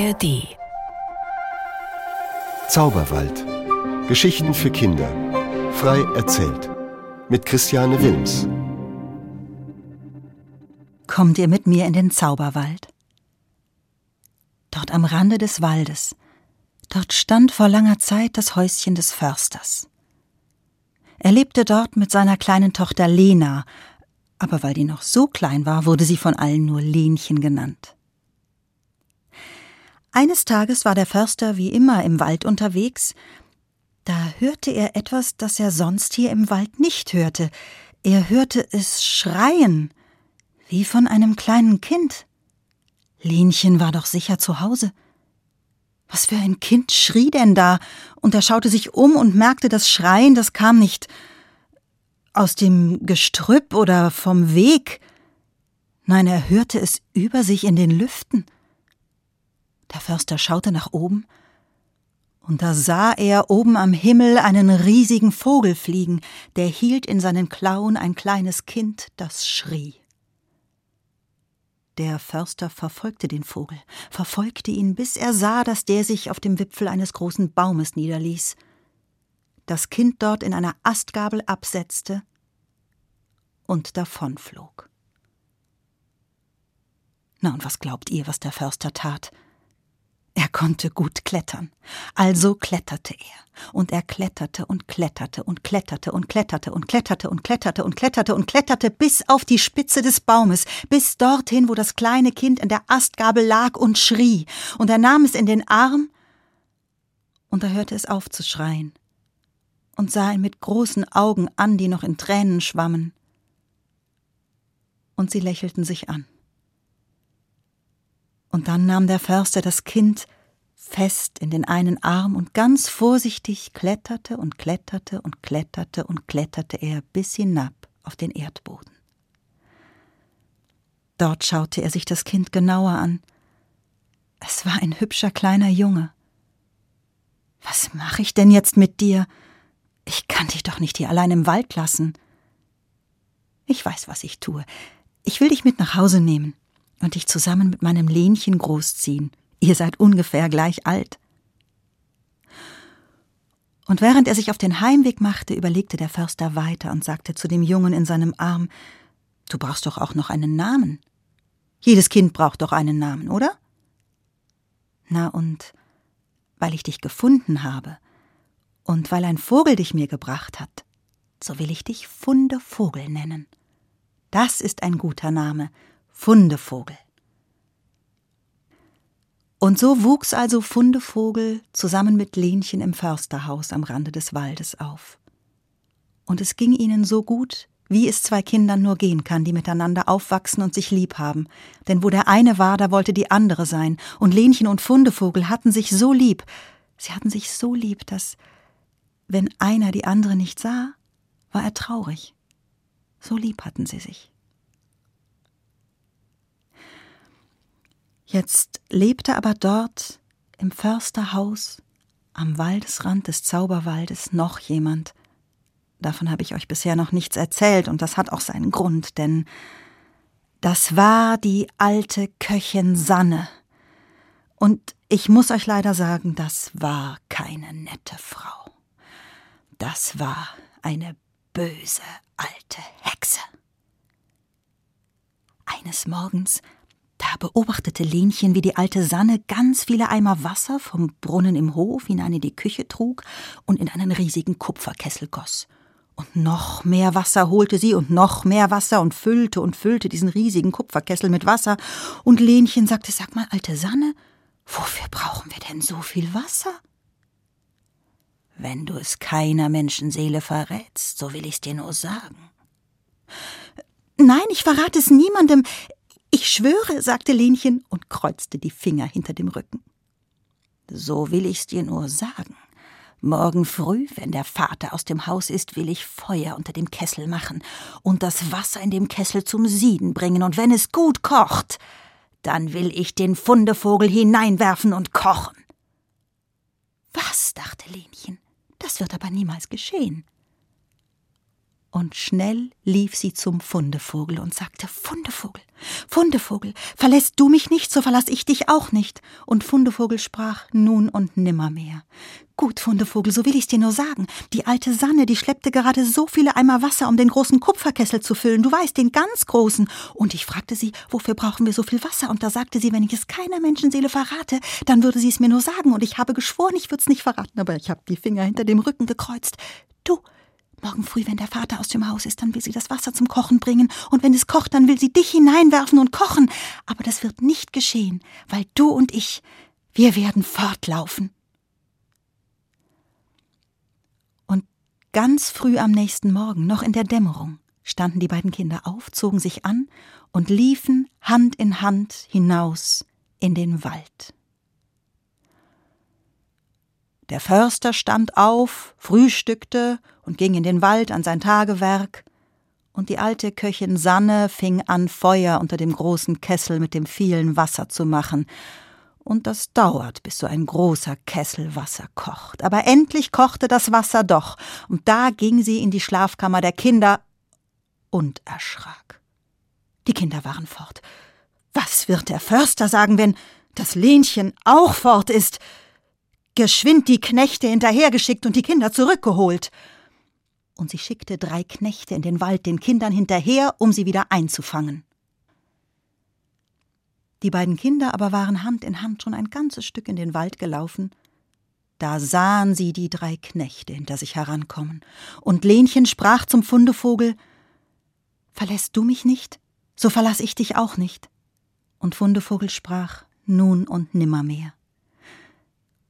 ARD. Zauberwald. Geschichten für Kinder. Frei erzählt. Mit Christiane Wilms. Kommt ihr mit mir in den Zauberwald? Dort am Rande des Waldes, dort stand vor langer Zeit das Häuschen des Försters. Er lebte dort mit seiner kleinen Tochter Lena, aber weil die noch so klein war, wurde sie von allen nur Lenchen genannt. Eines Tages war der Förster wie immer im Wald unterwegs. Da hörte er etwas, das er sonst hier im Wald nicht hörte. Er hörte es schreien, wie von einem kleinen Kind. Lenchen war doch sicher zu Hause. Was für ein Kind schrie denn da? Und er schaute sich um und merkte, das Schreien, das kam nicht aus dem Gestrüpp oder vom Weg. Nein, er hörte es über sich in den Lüften. Der Förster schaute nach oben, und da sah er oben am Himmel einen riesigen Vogel fliegen, der hielt in seinen Klauen ein kleines Kind, das schrie. Der Förster verfolgte den Vogel, verfolgte ihn, bis er sah, dass der sich auf dem Wipfel eines großen Baumes niederließ, das Kind dort in einer Astgabel absetzte und davonflog. Na, und was glaubt ihr, was der Förster tat? Er konnte gut klettern, also kletterte er, und er kletterte und kletterte und kletterte und kletterte und kletterte und kletterte und kletterte und kletterte bis auf die Spitze des Baumes, bis dorthin, wo das kleine Kind in der Astgabel lag und schrie, und er nahm es in den Arm, und da hörte es auf zu schreien und sah ihn mit großen Augen an, die noch in Tränen schwammen, und sie lächelten sich an. Und dann nahm der Förster das Kind fest in den einen Arm und ganz vorsichtig kletterte und kletterte und kletterte und kletterte er bis hinab auf den Erdboden. Dort schaute er sich das Kind genauer an. Es war ein hübscher kleiner Junge. Was mache ich denn jetzt mit dir? Ich kann dich doch nicht hier allein im Wald lassen. Ich weiß, was ich tue. Ich will dich mit nach Hause nehmen und dich zusammen mit meinem Lenchen großziehen. Ihr seid ungefähr gleich alt. Und während er sich auf den Heimweg machte, überlegte der Förster weiter und sagte zu dem Jungen in seinem Arm: Du brauchst doch auch noch einen Namen. Jedes Kind braucht doch einen Namen, oder? Na, und weil ich dich gefunden habe und weil ein Vogel dich mir gebracht hat, so will ich dich Fundevogel nennen. Das ist ein guter Name, Fundevogel. Und so wuchs also Fundevogel zusammen mit Lenchen im Försterhaus am Rande des Waldes auf. Und es ging ihnen so gut, wie es zwei Kindern nur gehen kann, die miteinander aufwachsen und sich lieb haben. Denn wo der eine war, da wollte die andere sein. Und Lenchen und Fundevogel hatten sich so lieb. Sie hatten sich so lieb, dass, wenn einer die andere nicht sah, war er traurig. So lieb hatten sie sich. Jetzt lebte aber dort im Försterhaus am Waldesrand des Zauberwaldes noch jemand. Davon habe ich euch bisher noch nichts erzählt, und das hat auch seinen Grund, denn das war die alte Köchin Sanne. Und ich muss euch leider sagen, das war keine nette Frau. Das war eine böse alte Hexe. Eines Morgens, da beobachtete Lenchen, wie die alte Sanne ganz viele Eimer Wasser vom Brunnen im Hof hinein in die Küche trug und in einen riesigen Kupferkessel goss. Und noch mehr Wasser holte sie und noch mehr Wasser und füllte diesen riesigen Kupferkessel mit Wasser. Und Lenchen sagte: Sag mal, alte Sanne, wofür brauchen wir denn so viel Wasser? Wenn du es keiner Menschenseele verrätst, so will ich's dir nur sagen. Nein, ich verrate es niemandem. Ich schwöre, sagte Lenchen und kreuzte die Finger hinter dem Rücken. So will ich's dir nur sagen. Morgen früh, wenn der Vater aus dem Haus ist, will ich Feuer unter dem Kessel machen und das Wasser in dem Kessel zum Sieden bringen, und wenn es gut kocht, dann will ich den Fundevogel hineinwerfen und kochen. Was, dachte Lenchen, das wird aber niemals geschehen. Und schnell lief sie zum Fundevogel und sagte: Fundevogel, Fundevogel, verlässt du mich nicht, so verlass ich dich auch nicht. Und Fundevogel sprach: nun und nimmermehr. Gut, Fundevogel, so will ich's dir nur sagen. Die alte Sanne, die schleppte gerade so viele Eimer Wasser, um den großen Kupferkessel zu füllen. Du weißt, den ganz großen. Und ich fragte sie, wofür brauchen wir so viel Wasser? Und da sagte sie, wenn ich es keiner Menschenseele verrate, dann würde sie es mir nur sagen. Und ich habe geschworen, ich würde es nicht verraten, aber ich habe die Finger hinter dem Rücken gekreuzt. Du, morgen früh, wenn der Vater aus dem Haus ist, dann will sie das Wasser zum Kochen bringen. Und wenn es kocht, dann will sie dich hineinwerfen und kochen. Aber das wird nicht geschehen, weil du und ich, wir werden fortlaufen. Und ganz früh am nächsten Morgen, noch in der Dämmerung, standen die beiden Kinder auf, zogen sich an und liefen Hand in Hand hinaus in den Wald. Der Förster stand auf, frühstückte und ging in den Wald an sein Tagewerk, und die alte Köchin Sanne fing an, Feuer unter dem großen Kessel mit dem vielen Wasser zu machen. Und das dauert, bis so ein großer Kessel Wasser kocht. Aber endlich kochte das Wasser doch, und da ging sie in die Schlafkammer der Kinder und erschrak. Die Kinder waren fort. Was wird der Förster sagen, wenn das Lenchen auch fort ist? Geschwind die Knechte hinterhergeschickt und die Kinder zurückgeholt. Und sie schickte 3 Knechte in den Wald den Kindern hinterher, um sie wieder einzufangen. Die beiden Kinder aber waren Hand in Hand schon ein ganzes Stück in den Wald gelaufen. Da sahen sie die 3 Knechte hinter sich herankommen. Und Lenchen sprach zum Fundevogel: Verlässt du mich nicht, so verlass ich dich auch nicht. Und Fundevogel sprach: nun und nimmermehr.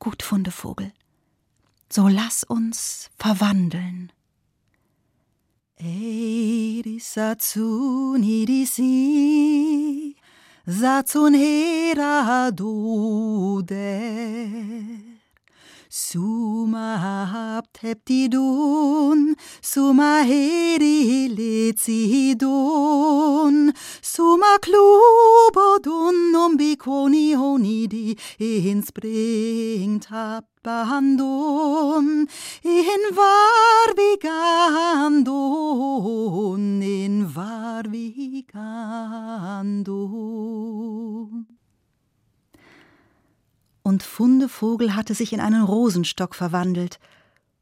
Gut, Fundevogel, so lass uns verwandeln. Summa klubodun umbiconi onidi in springt abandon in warvigandon in warvigandon. Und Fundevogel hatte sich in einen Rosenstock verwandelt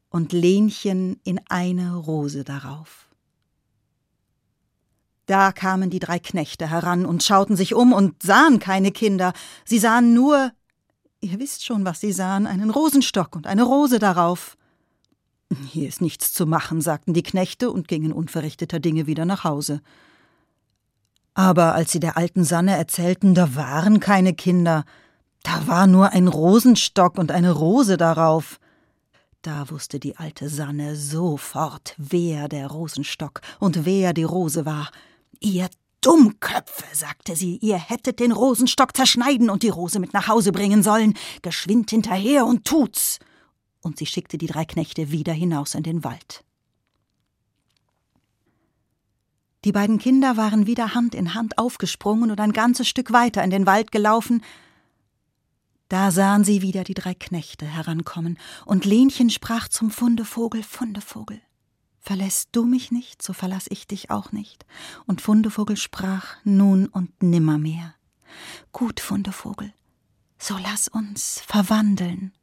und Lenchen in eine Rose darauf. Da kamen die 3 Knechte heran und schauten sich um und sahen keine Kinder. Sie sahen nur, ihr wisst schon, was sie sahen, einen Rosenstock und eine Rose darauf. Hier ist nichts zu machen, sagten die Knechte und gingen unverrichteter Dinge wieder nach Hause. Aber als sie der alten Sanne erzählten, da waren keine Kinder, da war nur ein Rosenstock und eine Rose darauf. Da wusste die alte Sanne sofort, wer der Rosenstock und wer die Rose war. Ihr Dummköpfe, sagte sie, ihr hättet den Rosenstock zerschneiden und die Rose mit nach Hause bringen sollen. Geschwind hinterher und tut's. Und sie schickte die 3 Knechte wieder hinaus in den Wald. Die beiden Kinder waren wieder Hand in Hand aufgesprungen und ein ganzes Stück weiter in den Wald gelaufen. Da sahen sie wieder die 3 Knechte herankommen, und Lenchen sprach zum Fundevogel: Fundevogel, verlässt du mich nicht, so verlass ich dich auch nicht. Und Fundevogel sprach: nun und nimmermehr. Gut, Fundevogel, so lass uns verwandeln.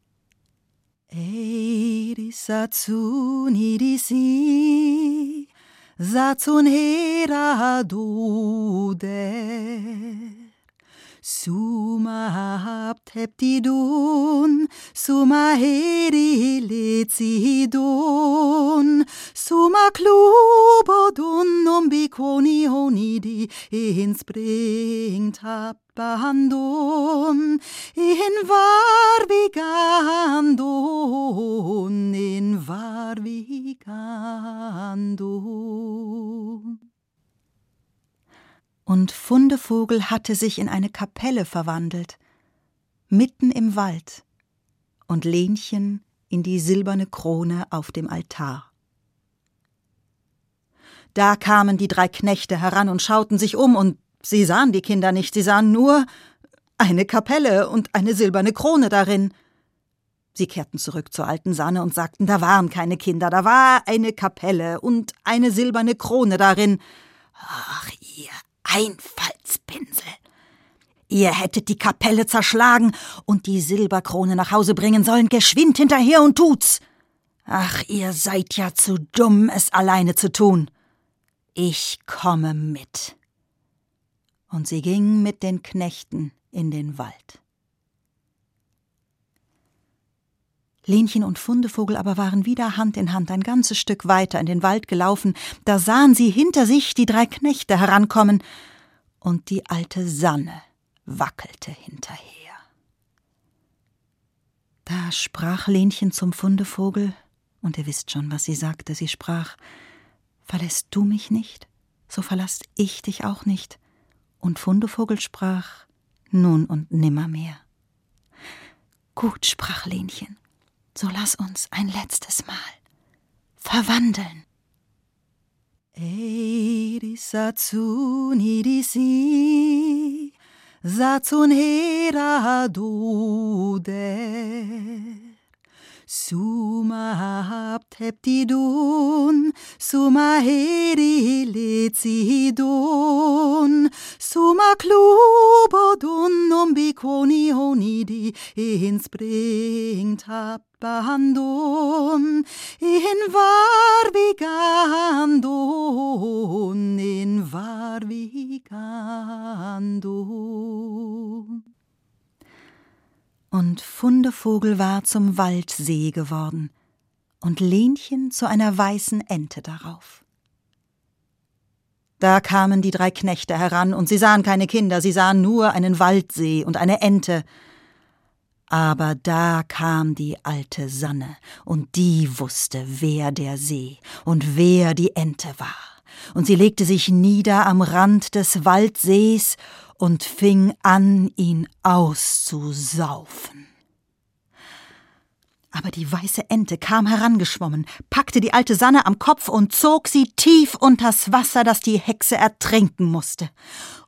Summa hapteptidon, summa herilecidon, summa klubodon umbiconi onidi inspringt abandon, in varvigandon. Und Fundevogel hatte sich in eine Kapelle verwandelt, mitten im Wald, und Lenchen in die silberne Krone auf dem Altar. Da kamen die 3 Knechte heran und schauten sich um, und sie sahen die Kinder nicht, sie sahen nur eine Kapelle und eine silberne Krone darin. Sie kehrten zurück zur alten Sanne und sagten, da waren keine Kinder, da war eine Kapelle und eine silberne Krone darin. Ach, ihr Einfaltspinsel! Ihr hättet die Kapelle zerschlagen und die Silberkrone nach Hause bringen sollen. Geschwind hinterher und tut's! Ach, ihr seid ja zu dumm, es alleine zu tun. Ich komme mit. Und sie ging mit den Knechten in den Wald. Lenchen und Fundevogel aber waren wieder Hand in Hand ein ganzes Stück weiter in den Wald gelaufen. Da sahen sie hinter sich die drei Knechte herankommen, und die alte Sanne wackelte hinterher. Da sprach Lenchen zum Fundevogel, und ihr wisst schon, was sie sagte. Sie sprach, »Verlässt du mich nicht, so verlass ich dich auch nicht.« Und Fundevogel sprach, »Nun und nimmermehr.« »Gut«, sprach Lenchen, »so lass uns ein letztes Mal verwandeln.« Eiri satsun irisi, satsun hera duder, suma habt heptidun, suma heri lezidun, suma klubodun umbikoni honidi, inspringt habt Behandon, in Warwigandon, in Warwigandon. Und Fundevogel war zum Waldsee geworden und Lenchen zu einer weißen Ente darauf. Da kamen die drei Knechte heran und sie sahen keine Kinder, sie sahen nur einen Waldsee und eine Ente. Aber da kam die alte Sanne, und die wusste, wer der See und wer die Ente war. Und sie legte sich nieder am Rand des Waldsees und fing an, ihn auszusaufen. Aber die weiße Ente kam herangeschwommen, packte die alte Sanne am Kopf und zog sie tief unters Wasser, dass die Hexe ertrinken musste.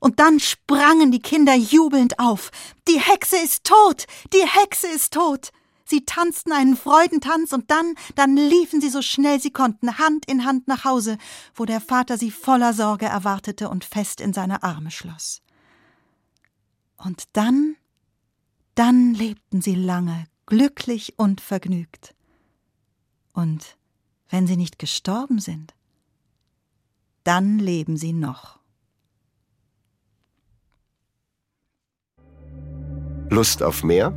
Und dann sprangen die Kinder jubelnd auf. Die Hexe ist tot! Die Hexe ist tot! Sie tanzten einen Freudentanz und dann liefen sie so schnell sie konnten, Hand in Hand nach Hause, wo der Vater sie voller Sorge erwartete und fest in seine Arme schloss. Und dann lebten sie lange, glücklich und vergnügt. Und wenn sie nicht gestorben sind, dann leben sie noch. Lust auf mehr?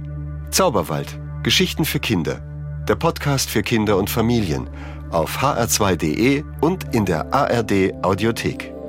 Zauberwald. Geschichten für Kinder. Der Podcast für Kinder und Familien. Auf hr2.de und in der ARD-Audiothek.